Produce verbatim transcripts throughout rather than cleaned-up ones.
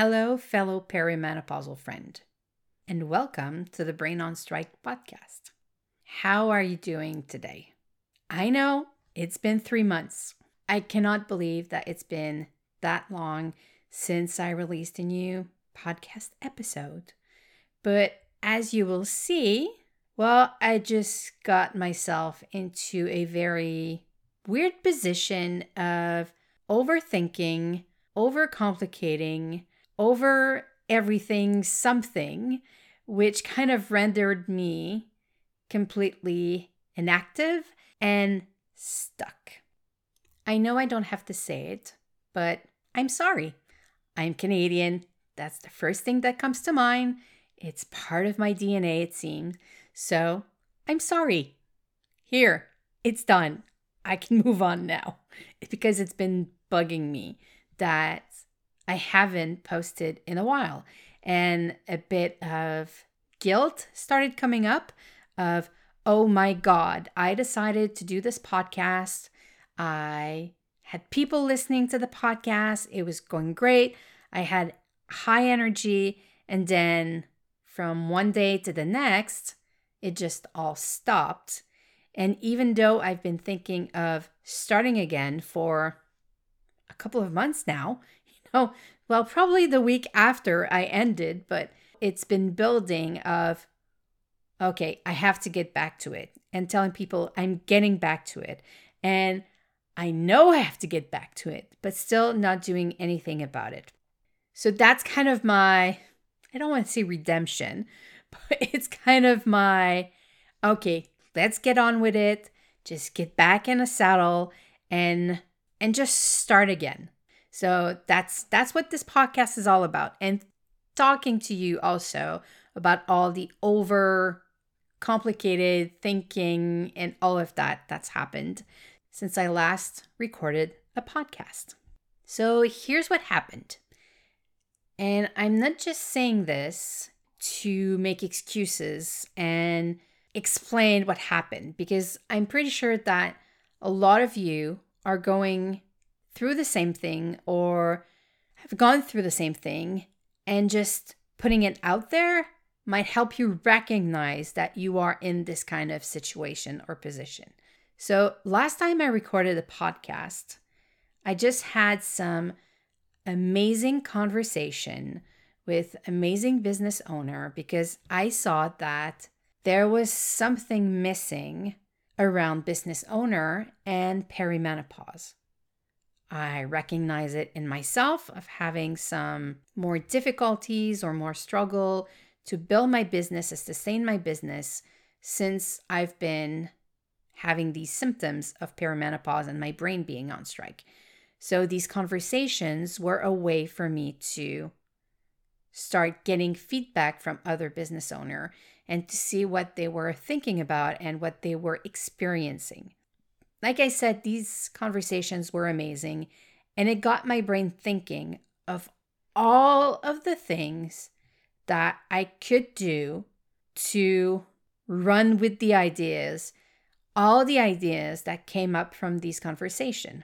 Hello, fellow perimenopausal friend, and welcome to the Brain on Strike podcast. How are you doing today? I know it's been three months. I cannot believe that it's been that long since I released a new podcast episode. But as you will see, well, I just got myself into a very weird position of overthinking, overcomplicating, over everything something, which kind of rendered me completely inactive and stuck. I know I don't have to say it, but I'm sorry. I'm Canadian. That's the first thing that comes to mind. It's part of my D N A, it seems. So I'm sorry. Here, it's done. I can move on now. It's because it's been bugging me that I haven't posted in a while. And a bit of guilt started coming up of, oh my God, I decided to do this podcast. I had people listening to the podcast. It was going great. I had high energy. And then from one day to the next, it just all stopped. And even though I've been thinking of starting again for a couple of months now, Oh, well, probably the week after I ended, but it's been building of, okay, I have to get back to it, and telling people I'm getting back to it. And I know I have to get back to it, but still not doing anything about it. So that's kind of my, I don't want to say redemption, but it's kind of my, okay, let's get on with it. Just get back in a saddle and and just start again. So that's that's what this podcast is all about. And talking to you also about all the over complicated thinking and all of that that's happened since I last recorded a podcast. So here's what happened. And I'm not just saying this to make excuses and explain what happened, because I'm pretty sure that a lot of you are going through the same thing or have gone through the same thing, and just putting it out there might help you recognize that you are in this kind of situation or position. So last time I recorded a podcast, I just had some amazing conversation with amazing business owner, because I saw that there was something missing around business owner and perimenopause. I recognize it in myself of having some more difficulties or more struggle to build my business, to sustain my business, since I've been having these symptoms of perimenopause and my brain being on strike. So these conversations were a way for me to start getting feedback from other business owners and to see what they were thinking about and what they were experiencing. Like I said, these conversations were amazing, and it got my brain thinking of all of the things that I could do to run with the ideas, all the ideas that came up from these conversations.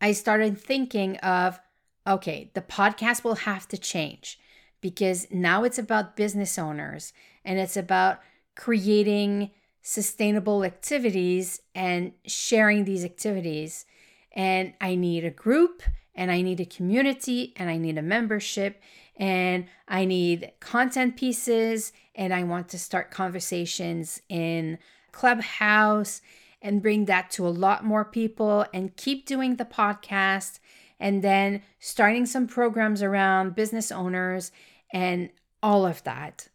I started thinking of, okay, the podcast will have to change, because now it's about business owners and it's about creating sustainable activities and sharing these activities. And I need a group, and I need a community, and I need a membership, and I need content pieces, and I want to start conversations in Clubhouse and bring that to a lot more people and keep doing the podcast, and then starting some programs around business owners and all of that.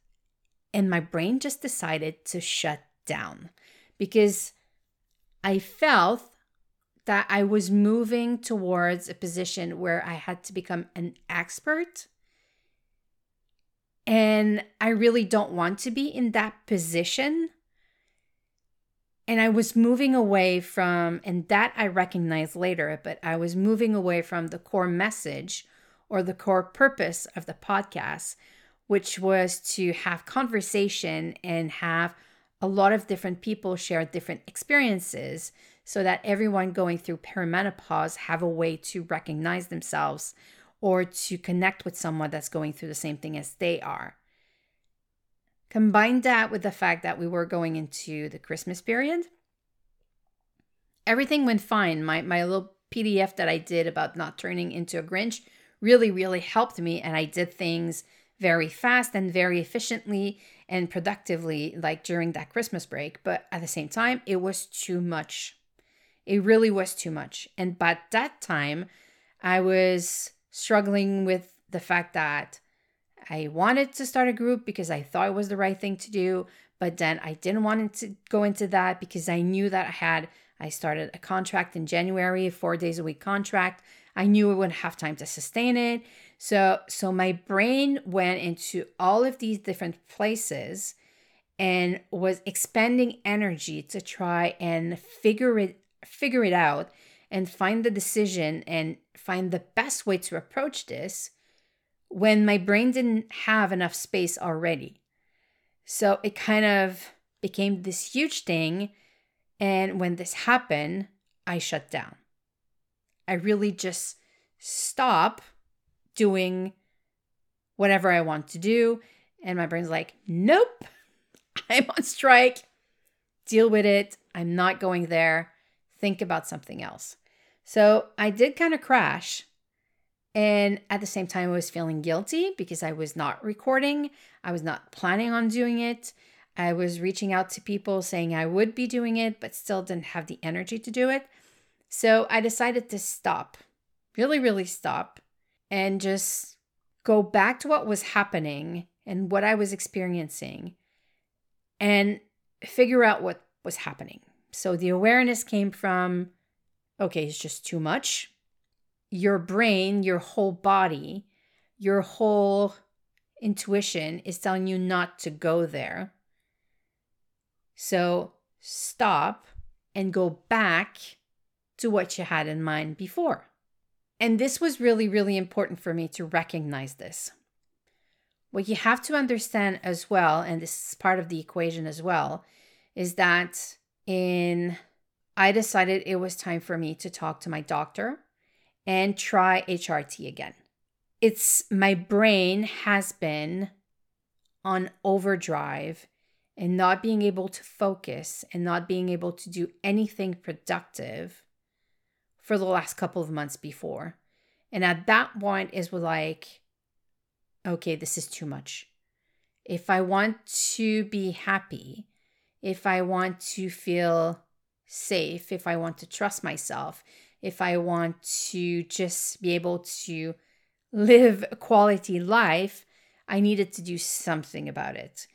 And my brain just decided to shut down, because I felt that I was moving towards a position where I had to become an expert. And I really don't want to be in that position. And I was moving away from, and that I recognized later, but I was moving away from the core message or the core purpose of the podcast, which was to have conversation and have a lot of different people share different experiences so that everyone going through perimenopause have a way to recognize themselves or to connect with someone that's going through the same thing as they are. Combine that with the fact that we were going into the Christmas period. Everything went fine. My my little P D F that I did about not turning into a Grinch really, really helped me. And I did things very fast and very efficiently and productively, like during that Christmas break. But at the same time, it was too much. It really was too much. And by that time, I was struggling with the fact that I wanted to start a group because I thought it was the right thing to do. But then I didn't want to go into that because I knew that I had... I started a contract in January, a four days a week contract. I knew I wouldn't have time to sustain it. So, so my brain went into all of these different places and was expending energy to try and figure it, figure it out and find the decision and find the best way to approach this when my brain didn't have enough space already. So it kind of became this huge thing. And when this happened, I shut down. I really just stop doing whatever I want to do. And my brain's like, nope, I'm on strike. Deal with it. I'm not going there. Think about something else. So I did kind of crash. And at the same time, I was feeling guilty because I was not recording. I was not planning on doing it. I was reaching out to people saying I would be doing it, but still didn't have the energy to do it. So I decided to stop, really, really stop, and just go back to what was happening and what I was experiencing and figure out what was happening. So the awareness came from, okay, it's just too much. Your brain, your whole body, your whole intuition is telling you not to go there. So stop and go back to what you had in mind before. And this was really, really important for me to recognize this. What you have to understand as well, and this is part of the equation as well, is that in I decided it was time for me to talk to my doctor and try H R T again. It's my brain has been on overdrive and not being able to focus and not being able to do anything productive for the last couple of months before. And at that point is like, okay, this is too much. If I want to be happy, if I want to feel safe, if I want to trust myself, if I want to just be able to live a quality life, I needed to do something about it.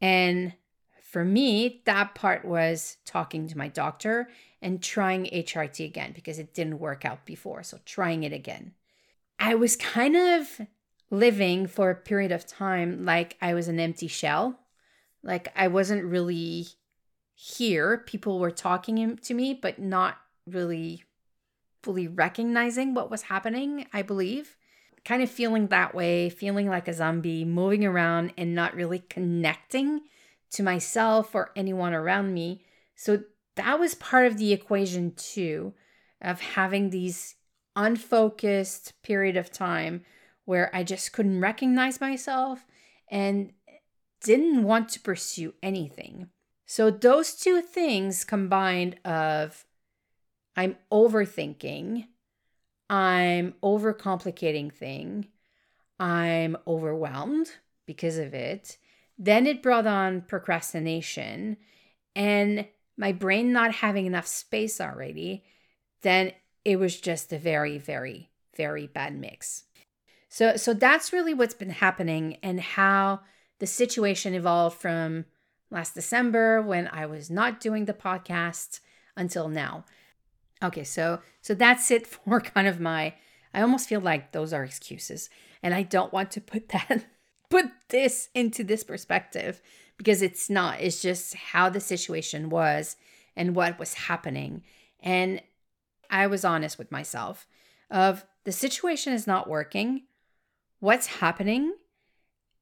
And for me, that part was talking to my doctor and trying H R T again because it didn't work out before. So trying it again. I was kind of living for a period of time like I was an empty shell. Like I wasn't really here. People were talking to me, but not really fully recognizing what was happening, I believe. Kind of feeling that way, feeling like a zombie, moving around and not really connecting to myself or anyone around me. So that was part of the equation too, of having these unfocused period of time where I just couldn't recognize myself and didn't want to pursue anything. So those two things combined of I'm overthinking, I'm overcomplicating thing. I'm overwhelmed because of it. Then it brought on procrastination and my brain not having enough space already. Then it was just a very, very, very bad mix. So, so that's really what's been happening and how the situation evolved from last December when I was not doing the podcast until now. Okay, so so that's it for kind of my, I almost feel like those are excuses. And I don't want to put that, put this into this perspective because it's not. It's just how the situation was and what was happening. And I was honest with myself of the situation is not working. What's happening?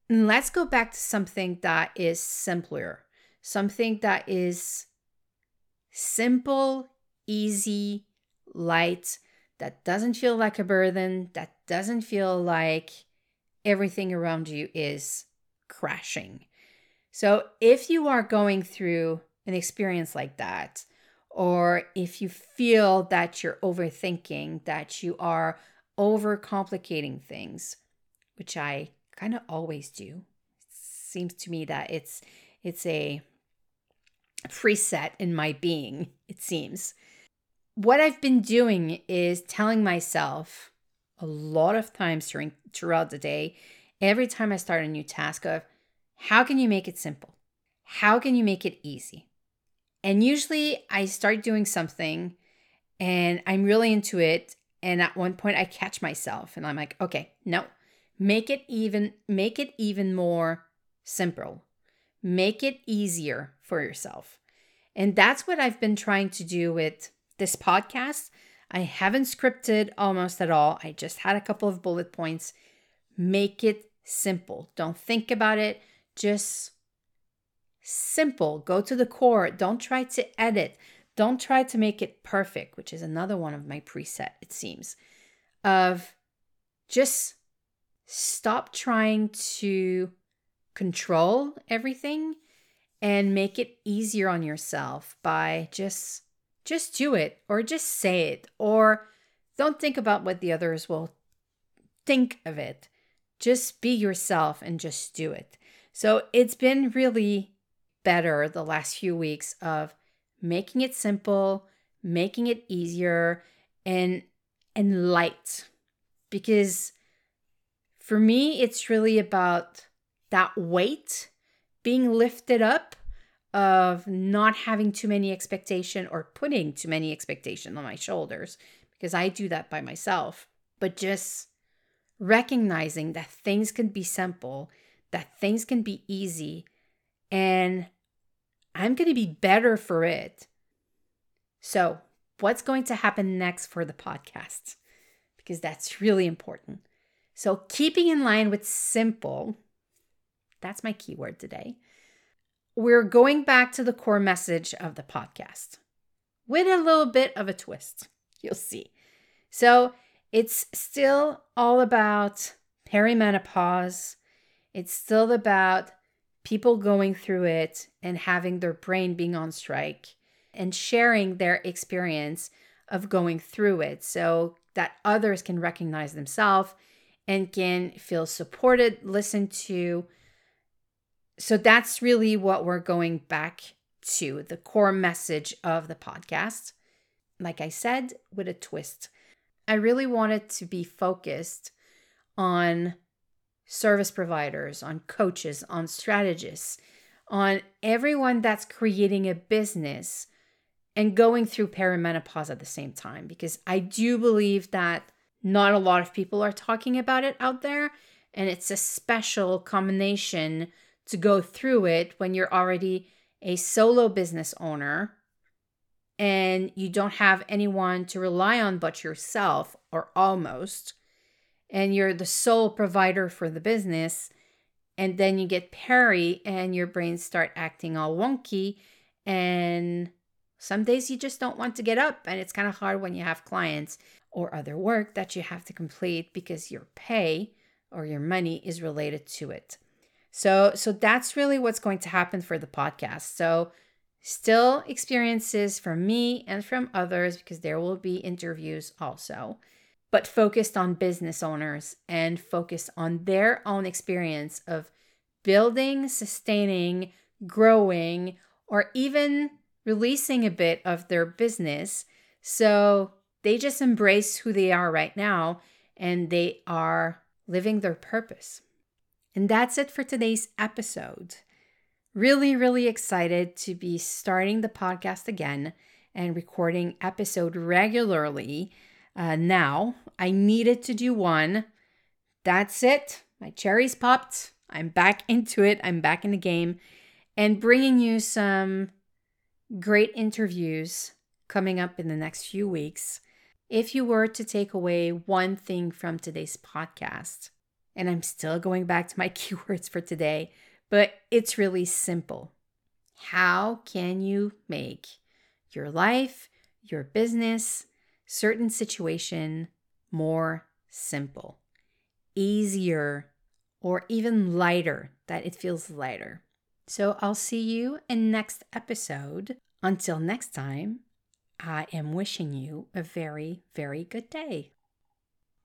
And let's go back to something that is simpler, something that is simple, easy, light, that doesn't feel like a burden, that doesn't feel like everything around you is crashing. So if you are going through an experience like that, or if you feel that you're overthinking, that you are overcomplicating things, which I kind of always do. It seems to me that it's it's a preset in my being, it seems. What I've been doing is telling myself a lot of times during throughout the day, every time I start a new task of, how can you make it simple? How can you make it easy? And usually I start doing something and I'm really into it. And at one point I catch myself and I'm like, okay, no, make it even, make it even more simple. Make it easier for yourself. And that's what I've been trying to do with this podcast. I haven't scripted almost at all. I just had a couple of bullet points. Make it simple. Don't think about it. Just simple. Go to the core. Don't try to edit. Don't try to make it perfect, which is another one of my preset, it seems, of just stop trying to control everything and make it easier on yourself by just just do it, or just say it, or don't think about what the others will think of it. Just be yourself and just do it. So it's been really better the last few weeks of making it simple, making it easier and and light. Because for me, it's really about that weight being lifted up of not having too many expectation or putting too many expectation on my shoulders, because I do that by myself. But just recognizing that things can be simple, that things can be easy, and I'm going to be better for it. So what's going to happen next for the podcast? Because that's really important. So keeping in line with simple, that's my keyword today. We're going back to the core message of the podcast with a little bit of a twist. You'll see. So it's still all about perimenopause. It's still about people going through it and having their brain being on strike and sharing their experience of going through it so that others can recognize themselves and can feel supported, listened to. So that's really what we're going back to, the core message of the podcast. Like I said, with a twist. I really wanted to be focused on service providers, on coaches, on strategists, on everyone that's creating a business and going through perimenopause at the same time, because I do believe that not a lot of people are talking about it out there, and it's a special combination to go through it when you're already a solo business owner and you don't have anyone to rely on but yourself, or almost, and you're the sole provider for the business, and then you get peri and your brains start acting all wonky, and some days you just don't want to get up, and it's kind of hard when you have clients or other work that you have to complete because your pay or your money is related to it. So, so that's really what's going to happen for the podcast. So still experiences from me and from others, because there will be interviews also, but focused on business owners and focused on their own experience of building, sustaining, growing, or even releasing a bit of their business. So they just embrace who they are right now and they are living their purpose. And that's it for today's episode. Really, really excited to be starting the podcast again and recording episode regularly. Uh, now, I needed to do one. That's it. My cherries popped. I'm back into it. I'm back in the game and bringing you some great interviews coming up in the next few weeks. If you were to take away one thing from today's podcast, and I'm still going back to my keywords for today, but it's really simple. How can you make your life, your business, certain situation more simple, easier, or even lighter, that it feels lighter. So I'll see you in next episode. Until next time, I am wishing you a very, very good day.